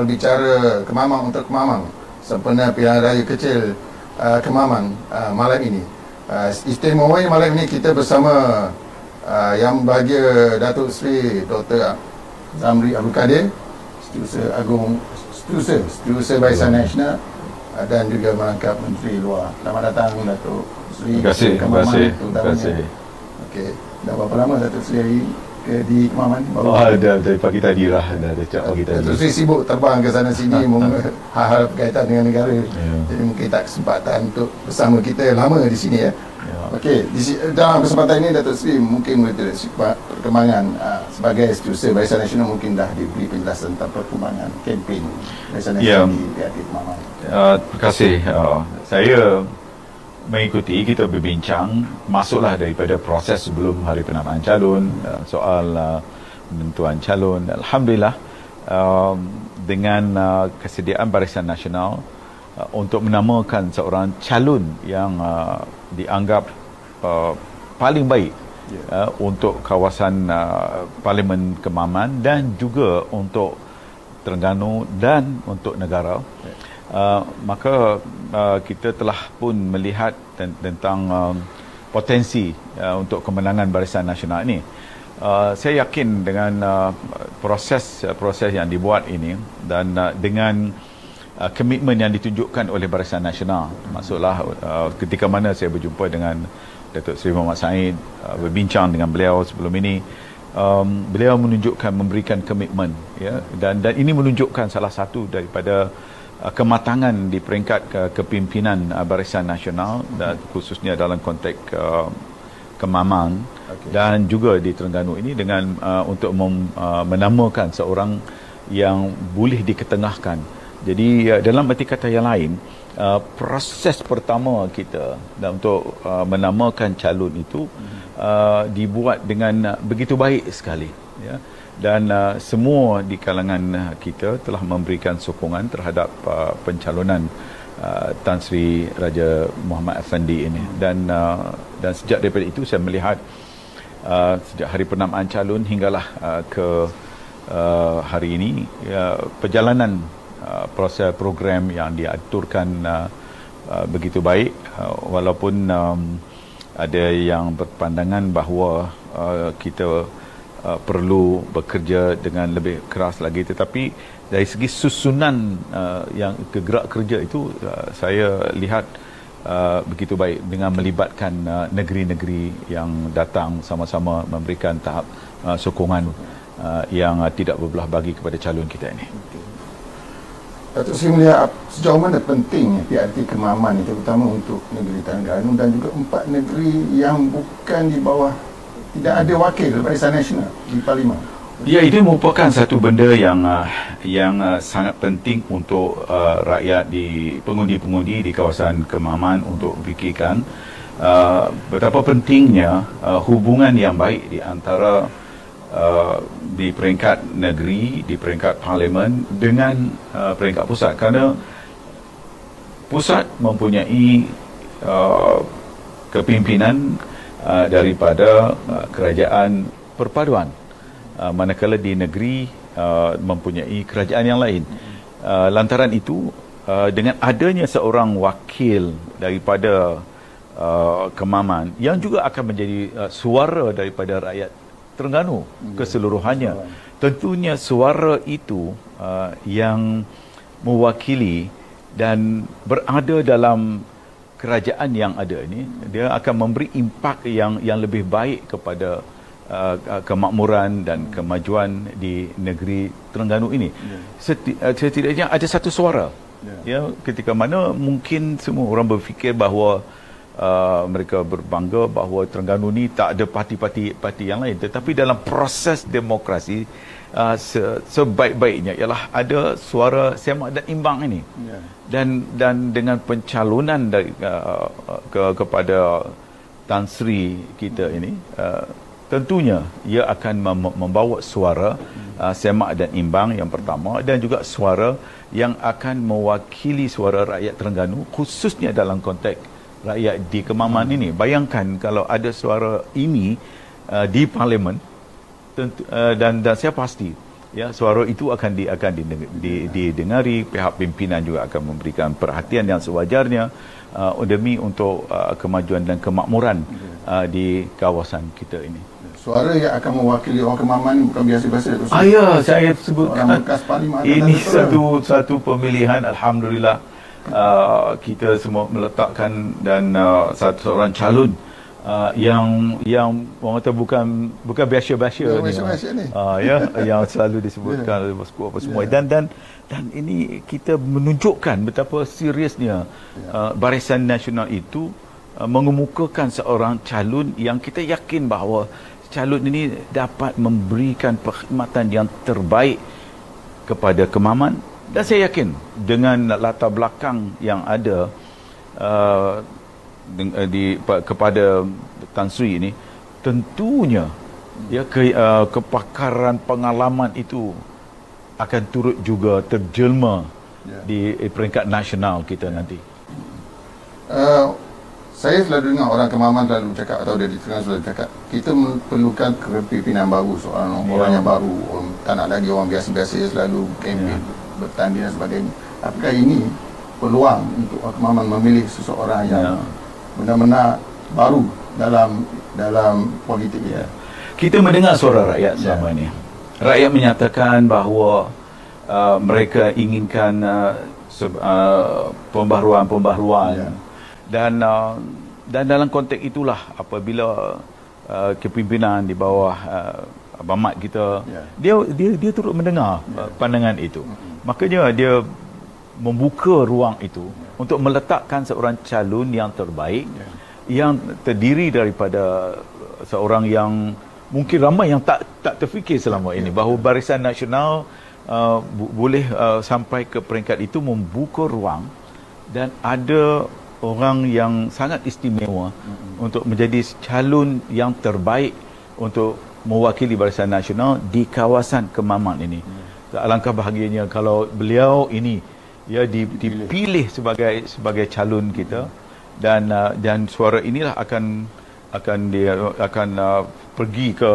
Bicara Kemaman untuk Kemaman sempena pilihan raya kecil Kemaman malam ini. Istimewanya malam ini kita bersama yang bahagia Dato' Seri Dr. Zambry Abd Kadir, Setiausaha Agung, Setiausaha Barisan Nasional dan juga merangkap Menteri Luar. Selamat datang Dato' Seri. Terima kasih. Okey, dah berapa lama Dato' Seri di Kemaman? Dari pagi tadi lah, Dato' Seri sibuk terbang ke sana sini, hal-hal berkaitan dengan negara. Jadi mungkin tak kesempatan untuk bersama kita lama di sini ya. Okey, dalam kesempatan ini Dato' Seri mungkin melihat perkembangan sebagai Setiausaha Barisan Nasional, mungkin dah diberi penjelasan tentang perkembangan kempen Barisan Nasional di Kemaman. Terima kasih. Saya mengikuti, kita berbincang masuklah daripada proses sebelum hari penamaan calon, soal penentuan calon. Alhamdulillah dengan kesediaan Barisan Nasional untuk menamakan seorang calon yang dianggap paling baik untuk kawasan Parlimen Kemaman dan juga untuk Terengganu dan untuk negara. Maka kita telah pun melihat tentang potensi untuk kemenangan Barisan Nasional ini. Saya yakin dengan proses yang dibuat ini dan dengan komitmen yang ditunjukkan oleh Barisan Nasional. Maksudlah ketika mana saya berjumpa dengan Dato' Seri Mohamad Said, berbincang dengan beliau sebelum ini, beliau menunjukkan, memberikan komitmen dan ini menunjukkan salah satu daripada kematangan di peringkat kepimpinan Barisan Nasional, khususnya dalam konteks Kemaman. okay, dan juga di Terengganu ini dengan untuk menamakan seorang yang boleh diketengahkan. Jadi dalam erti kata yang lain, proses pertama kita untuk menamakan calon itu dibuat dengan begitu baik sekali, ya. Dan semua di kalangan kita telah memberikan sokongan terhadap pencalonan Tan Sri Raja Muhammad Effendi ini. Dan sejak daripada itu saya melihat sejak hari penamaan calon hinggalah ke hari ini, perjalanan proses program yang diaturkan begitu baik, walaupun ada yang berpandangan bahawa kita perlu bekerja dengan lebih keras lagi, tetapi dari segi susunan yang gerak kerja itu saya lihat begitu baik dengan melibatkan negeri-negeri yang datang sama-sama memberikan tahap sokongan yang tidak berbelah bagi kepada calon kita ini. Dato' Seri melihat sejauh mana pentingnya PRT Kemaman itu, terutama untuk negeri Terengganu dan juga empat negeri yang bukan di bawah, tidak ada wakil Barisan Nasional di Parlimen. Ya, itu merupakan satu benda yang sangat penting untuk rakyat di pengundi-pengundi di kawasan Kemaman untuk fikirkan betapa pentingnya hubungan yang baik di antara di peringkat negeri, di peringkat parlimen dengan peringkat pusat, kerana pusat mempunyai kepimpinan daripada kerajaan perpaduan, manakala di negeri mempunyai kerajaan yang lain. Lantaran itu dengan adanya seorang wakil daripada Kemaman yang juga akan menjadi suara daripada rakyat Terengganu keseluruhannya, tentunya suara itu yang mewakili dan berada dalam kerajaan yang ada ini, dia akan memberi impak yang lebih baik kepada kemakmuran dan kemajuan di negeri Terengganu ini. Setidaknya ada satu suara, ya, ketika mana mungkin semua orang berfikir bahawa mereka berbangga bahawa Terengganu ni tak ada parti-parti yang lain, tetapi dalam proses demokrasi sebaik-baiknya ialah ada suara semak dan imbang ini, yeah. dan dengan pencalonan dari kepada Tan Sri kita ini, tentunya ia akan membawa suara semak dan imbang yang pertama, dan juga suara yang akan mewakili suara rakyat Terengganu khususnya dalam konteks rakyat di Kemaman ini. Bayangkan kalau ada suara ini di parlimen, tentu, dan saya pasti, ya, suara itu akan didengari, pihak pimpinan juga akan memberikan perhatian yang sewajarnya demi untuk kemajuan dan kemakmuran di kawasan kita ini. Suara yang akan mewakili orang Kemaman bukan biasa-biasa. Ya, saya sebutkan ini satu pemilihan, alhamdulillah. Kita semua meletakkan dan satu seorang calon yang orang kata bukan biasa-biasa ni. Yang selalu disebutkan oleh Besuk apa semua, dan ini kita menunjukkan betapa seriusnya Barisan Nasional itu mengemukakan seorang calon yang kita yakin bahawa calon ini dapat memberikan perkhidmatan yang terbaik kepada Kemaman. Dan saya yakin dengan latar belakang yang ada kepada Tan Sri ini, tentunya ya, kepakaran pengalaman itu akan turut juga terjelma di peringkat nasional kita nanti. Saya selalu dengar orang Kemaman selalu cakap, atau dari Terengganu selalu cakap, kita memerlukan kepimpinan baru, seorang orang yang baru, tak nak lagi orang biasa-biasa selalu campaign, bertanding dan sebagainya. Apakah ini peluang untuk Kemaman memilih seseorang yang benar-benar baru dalam politik ini? Kita mendengar suara rakyat selama ini. Rakyat menyatakan bahawa mereka inginkan pembaharuan, dan dalam konteks itulah apabila kepimpinan di bawah Abang Mat kita, dia turut mendengar pandangan itu. Makanya dia membuka ruang itu untuk meletakkan seorang calon yang terbaik, yang terdiri daripada seorang yang mungkin ramai yang tak terfikir selama ini bahawa Barisan Nasional boleh sampai ke peringkat itu, membuka ruang dan ada orang yang sangat istimewa untuk menjadi calon yang terbaik untuk mewakili Barisan Nasional di kawasan Kemaman ini. Alangkah bahagianya kalau beliau ini ya dipilih sebagai calon kita, dan suara inilah akan pergi ke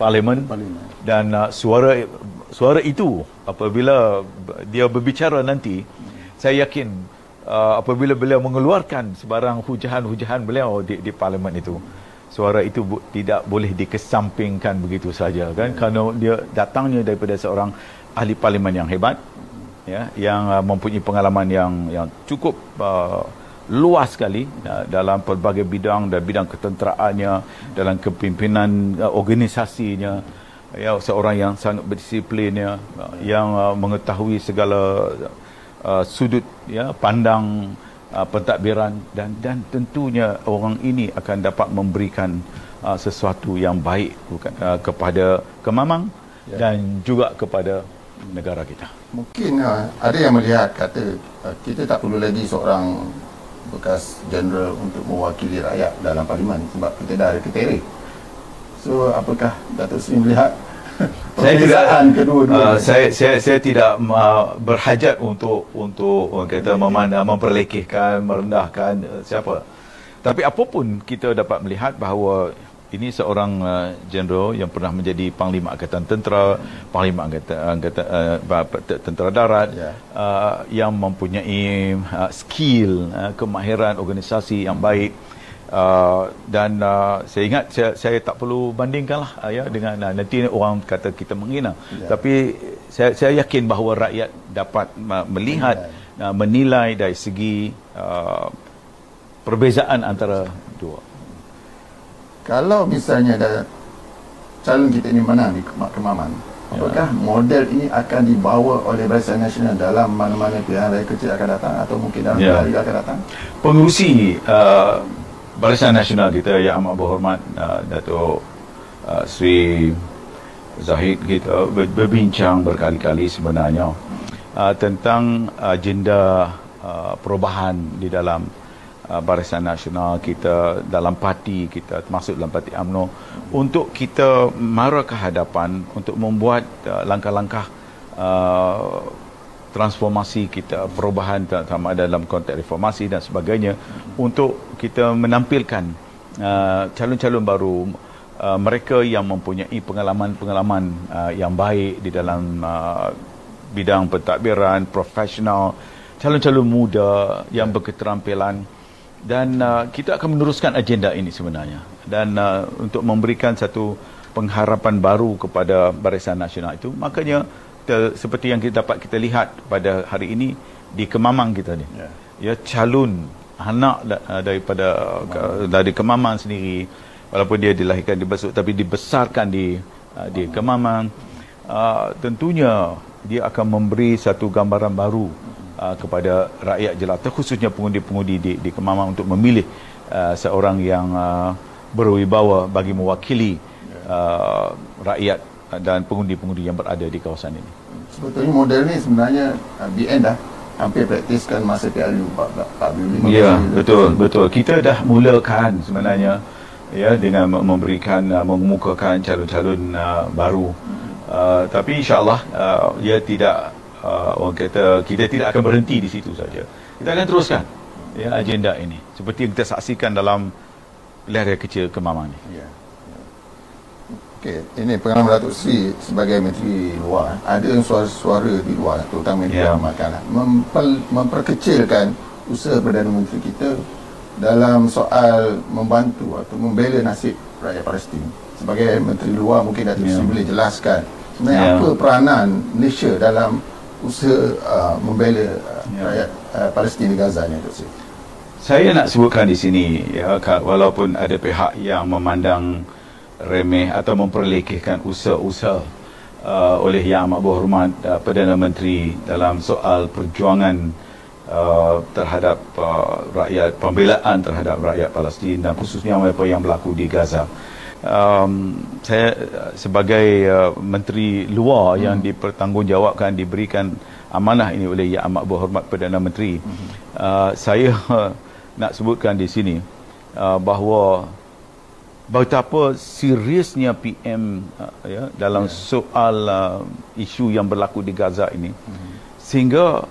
Parlimen. Dan suara itu apabila dia berbicara nanti, saya yakin apabila beliau mengeluarkan sebarang hujahan-hujahan beliau di Parlimen itu, suara itu tidak boleh dikesampingkan begitu saja, kan? Kerana dia datangnya daripada seorang ahli Parlimen yang hebat, ya, yang mempunyai pengalaman yang cukup luas sekali dalam pelbagai bidang, dan bidang ketenteraannya, dalam kepimpinan organisasinya, ya, seorang yang sangat berdisiplinnya, yang mengetahui segala sudut, ya, pandang pentadbiran, dan tentunya orang ini akan dapat memberikan sesuatu yang baik kepada Kemamang, ya, dan juga kepada negara kita. Mungkin ada yang melihat kata kita tak perlu lagi seorang bekas jeneral untuk mewakili rakyat dalam parlimen sebab kita dah ada ketera. So apakah Dato' Seri melihat perbezaan kedua-dua? Saya tidak berhajat untuk kata memperlekehkan, merendahkan siapa. Tapi apapun kita dapat melihat bahawa ini seorang jeneral yang pernah menjadi Panglima Angkatan Tentera, Panglima Tentera Darat, yeah, yang mempunyai skill, kemahiran organisasi yang baik, dan saya ingat saya tak perlu bandingkanlah ya dengan nanti orang kata kita menghina, yeah, tapi saya yakin bahawa rakyat dapat melihat, menilai dari segi perbezaan antara dua. Kalau misalnya ada calon kita ini menang di Kemaman, apakah model ini akan dibawa oleh Barisan Nasional dalam mana-mana pilihan raya kecil akan datang, atau mungkin dalam negara juga akan datang? Pengurusi Barisan Nasional kita yang amat berhormat Dato' Seri Zahid kita berbincang berkali-kali sebenarnya tentang agenda perubahan di dalam Barisan Nasional kita, dalam parti kita, termasuk dalam parti UMNO, untuk kita mara ke hadapan untuk membuat langkah-langkah transformasi kita, perubahan terutama dalam konteks reformasi dan sebagainya, untuk kita menampilkan calon-calon baru, mereka yang mempunyai pengalaman-pengalaman yang baik di dalam bidang pentadbiran, profesional, calon-calon muda yang berketerampilan. Dan kita akan meneruskan agenda ini sebenarnya, dan untuk memberikan satu pengharapan baru kepada Barisan Nasional itu. Makanya seperti yang kita lihat pada hari ini di Kemamang kita ni, ya, calon anak daripada dari Kemamang sendiri, walaupun dia dilahirkan di Besuk tapi dibesarkan di Kemamang, tentunya dia akan memberi satu gambaran baru kepada rakyat jelata, khususnya pengundi-pengundi di Kemamang, untuk memilih seorang yang berwibawa bagi mewakili rakyat dan pengundi-pengundi yang berada di kawasan ini. Sebetulnya model ni sebenarnya BN dah hampir praktiskan masa PRU. Ya, betul. Kita dah mulakan sebenarnya, ya, dengan mengemukakan calon-calon baru. Tapi insya-Allah ia tidak, orang kata kita tidak akan berhenti di situ saja. Kita akan teruskan, ya, agenda ini seperti yang kita saksikan dalam pilihan raya kecil Kemaman ini. Ya. Okey, ini pengalaman Dato' Seri sebagai Menteri Luar, ada suara-suara di luar, terutama di luar makanan, memperkecilkan usaha Perdana Menteri kita dalam soal membantu atau membela nasib rakyat Palestin. Sebagai Menteri Luar, mungkin Dato' Seri boleh jelaskan sebenarnya apa peranan Malaysia dalam usaha membela rakyat Palestin di Gaza ni, Dato' Seri? Saya nak sebutkan di sini, ya, walaupun ada pihak yang memandang remeh atau memperlekehkan usaha oleh Yang Amat Berhormat Perdana Menteri dalam soal perjuangan terhadap rakyat, pembelaan terhadap rakyat Palestin dan khususnya apa yang berlaku di Gaza. Saya sebagai Menteri Luar yang dipertanggungjawabkan, diberikan amanah ini oleh Yang Amat Berhormat Perdana Menteri, saya nak sebutkan di sini bahawa betapa seriusnya PM dalam soal isu yang berlaku di Gaza ini, sehingga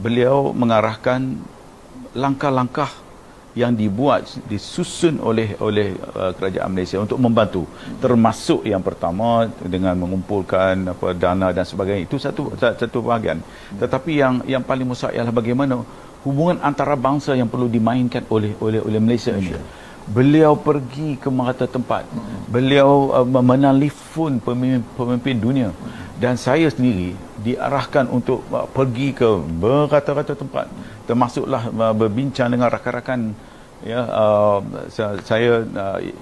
beliau mengarahkan langkah-langkah yang dibuat, disusun oleh kerajaan Malaysia untuk membantu, termasuk yang pertama dengan mengumpulkan dana dan sebagainya. Itu satu bahagian. Tetapi yang paling musak ialah bagaimana hubungan antarabangsa yang perlu dimainkan oleh Malaysia ini. Beliau pergi ke merata tempat, beliau menelefon pemimpin dunia, dan saya sendiri diarahkan untuk pergi ke berkata-kata tempat, termasuklah berbincang dengan rakan-rakan saya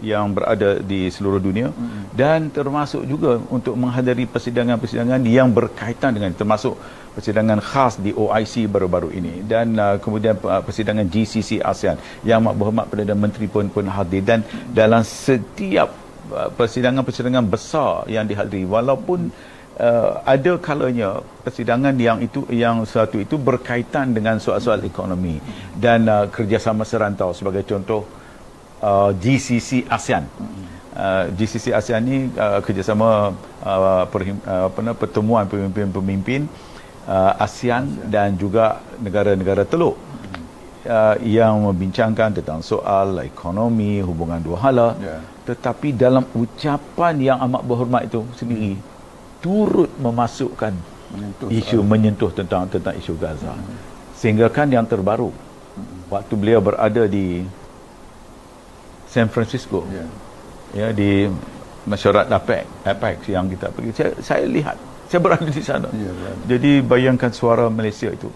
yang berada di seluruh dunia, dan termasuk juga untuk menghadiri persidangan-persidangan yang berkaitan dengan, termasuk persidangan khas di OIC baru-baru ini, dan kemudian persidangan GCC ASEAN. Yang Amat Berhormat Perdana Menteri pun hadir, dan dalam setiap persidangan-persidangan besar yang dihadiri, walaupun ada kalanya persidangan yang satu itu berkaitan dengan soal-soal ekonomi dan kerjasama serantau. Sebagai contoh, GCC ASEAN. GCC ASEAN ni kerjasama pertemuan pemimpin-pemimpin ASEAN dan juga negara-negara teluk yang membincangkan tentang soal ekonomi, hubungan dua hala. Tetapi dalam ucapan Yang Amat Berhormat itu sendiri turut memasukkan menyentuh tentang isu Gaza. Sehingga kan yang terbaru, waktu beliau berada di San Francisco, di mesyuarat APEC yang kita pergi, saya lihat, saya berada di sana. Jadi bayangkan suara Malaysia itu,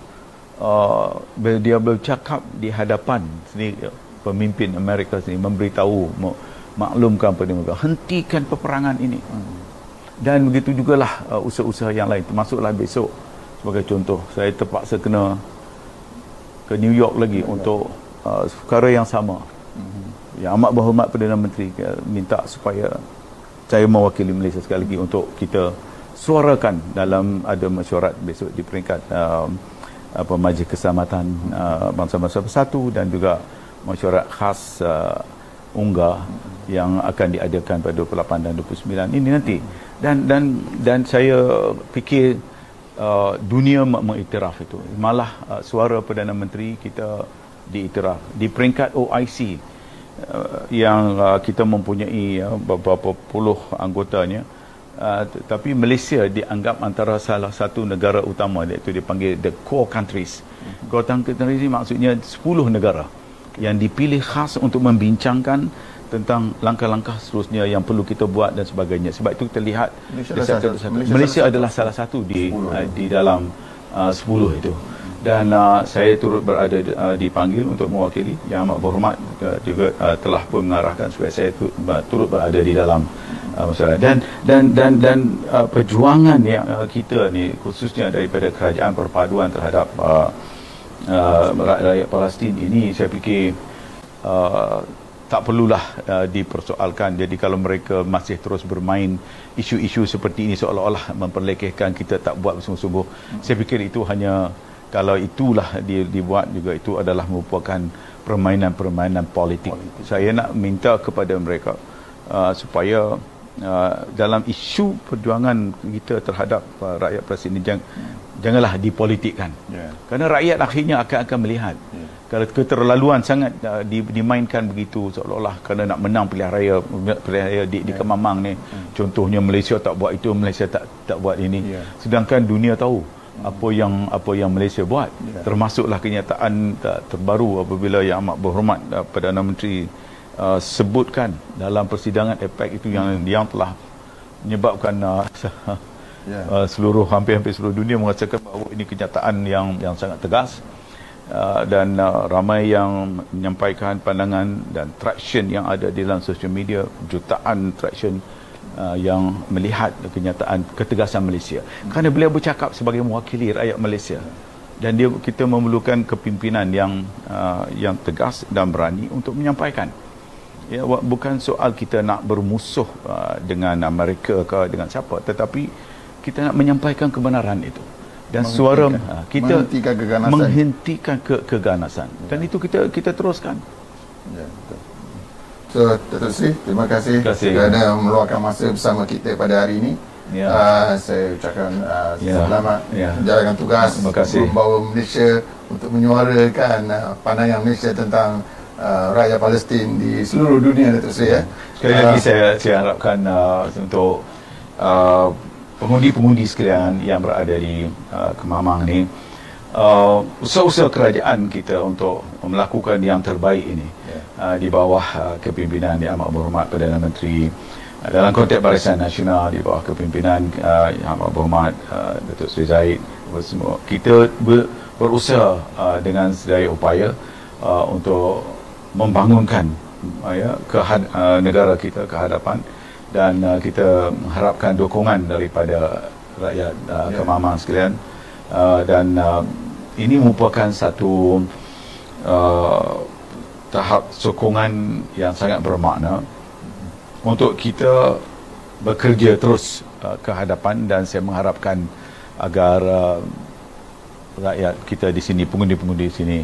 dia bercakap di hadapan sendiri, pemimpin Amerika sendiri, memberitahu, maklumkan pada mereka, hentikan peperangan ini. Dan begitu jugalah usaha-usaha yang lain, termasuklah besok. Sebagai contoh, saya terpaksa kena ke New York lagi untuk perkara yang sama. Yang Amat Berhormat Perdana Menteri minta supaya saya mewakili Malaysia sekali lagi untuk kita suarakan dalam ada mesyuarat besok di peringkat Majlis Keselamatan Bangsa-Bangsa Bersatu dan juga mesyuarat khas unggah yang akan diadakan pada 28 dan 29 ini nanti. Dan saya fikir dunia mengiktiraf itu. Malah suara Perdana Menteri kita diiktiraf di peringkat OIC yang kita mempunyai beberapa puluh anggotanya, tapi Malaysia dianggap antara salah satu negara utama, iaitu dipanggil the core countries. Core countries ini maksudnya 10 negara yang dipilih khas untuk membincangkan tentang langkah-langkah seterusnya yang perlu kita buat dan sebagainya. Sebab itu kita lihat Malaysia adalah salah satu di dalam 10 itu. Dan saya turut berada dipanggil untuk mewakili. Yang Amat Berhormat juga telah pun mengarahkan supaya saya turut berada di dalam masalah. Dan perjuangan yang kita ni, khususnya daripada kerajaan perpaduan terhadap rakyat Palestin ini, saya fikir tak perlulah dipersoalkan. Jadi kalau mereka masih terus bermain isu-isu seperti ini seolah-olah memperlekehkan kita tak buat bersungguh-sungguh, saya fikir itu hanya, kalau itulah dibuat juga, itu adalah merupakan permainan-permainan politik. Saya nak minta kepada mereka supaya dalam isu perjuangan kita terhadap rakyat Palestin ini, janganlah dipolitikkan. Kerana rakyat akhirnya akan melihat. Kalau keterlaluan sangat dimainkan begitu seolah-olah kerana nak menang pilihan raya di Kemamang ni, contohnya Malaysia tak buat itu, Malaysia tak buat ini, sedangkan dunia tahu apa yang Malaysia buat, termasuklah kenyataan terbaru apabila Yang Amat Berhormat Perdana Menteri sebutkan dalam persidangan APEC itu yang telah menyebabkan hampir-hampir seluruh dunia merasakan bahawa ini kenyataan yang sangat tegas. Dan ramai yang menyampaikan pandangan dan traction yang ada di dalam social media, jutaan traction yang melihat kenyataan ketegasan Malaysia. Kerana beliau bercakap sebagai mewakili rakyat Malaysia Dan dia, kita memerlukan kepimpinan yang tegas dan berani untuk menyampaikan. Ya, bukan soal kita nak bermusuh dengan Amerika ke dengan siapa, tetapi kita nak menyampaikan kebenaran itu. Dan suara kita menghentikan keganasan. Dan itu kita teruskan. Ya, betul. So, Dato' Seri, terima kasih kerana meluangkan masa bersama kita pada hari ini. Ya. Saya ucapkan selamat menjalankan tugas membawa Malaysia untuk menyuarakan pandangan Malaysia tentang rakyat Palestin di seluruh dunia, Dato' Seri. Sekali lagi saya harapkan untuk pengundi-pengundi sekalian yang berada di Kemamang ini, usaha-usaha kerajaan kita untuk melakukan yang terbaik ini di bawah kepimpinan Yang Amat Berhormat Perdana Menteri, dalam konteks Barisan Nasional di bawah kepimpinan Yang Amat Berhormat Dato' Seri Zahid. Semua kita berusaha dengan sedaya upaya untuk membangunkan negara kita ke hadapan. Dan kita harapkan dukungan daripada rakyat Kemamang sekalian. Dan ini merupakan satu tahap sokongan yang sangat bermakna untuk kita bekerja terus ke hadapan. Dan saya mengharapkan agar rakyat kita di sini, pengundi-pengundi di sini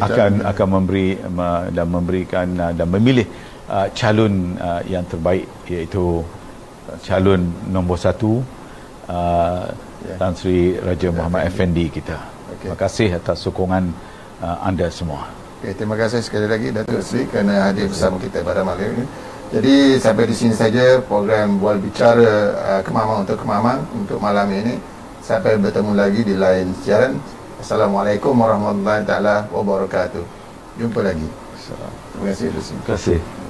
akan memberi dan memberikan dan memilih calon yang terbaik, iaitu calon nombor 1 Tan Sri Raja Muhammad Effendi kita. Terima kasih atas sokongan anda semua. Terima kasih sekali lagi Dato' Seri kerana hadir bersama kita pada malam ini. Jadi sampai di sini saja program Bual Bicara Kemamang untuk Kemamang untuk malam ini. Sampai bertemu lagi di lain siaran. Assalamualaikum warahmatullahi wabarakatuh. Jumpa lagi. Terima kasih.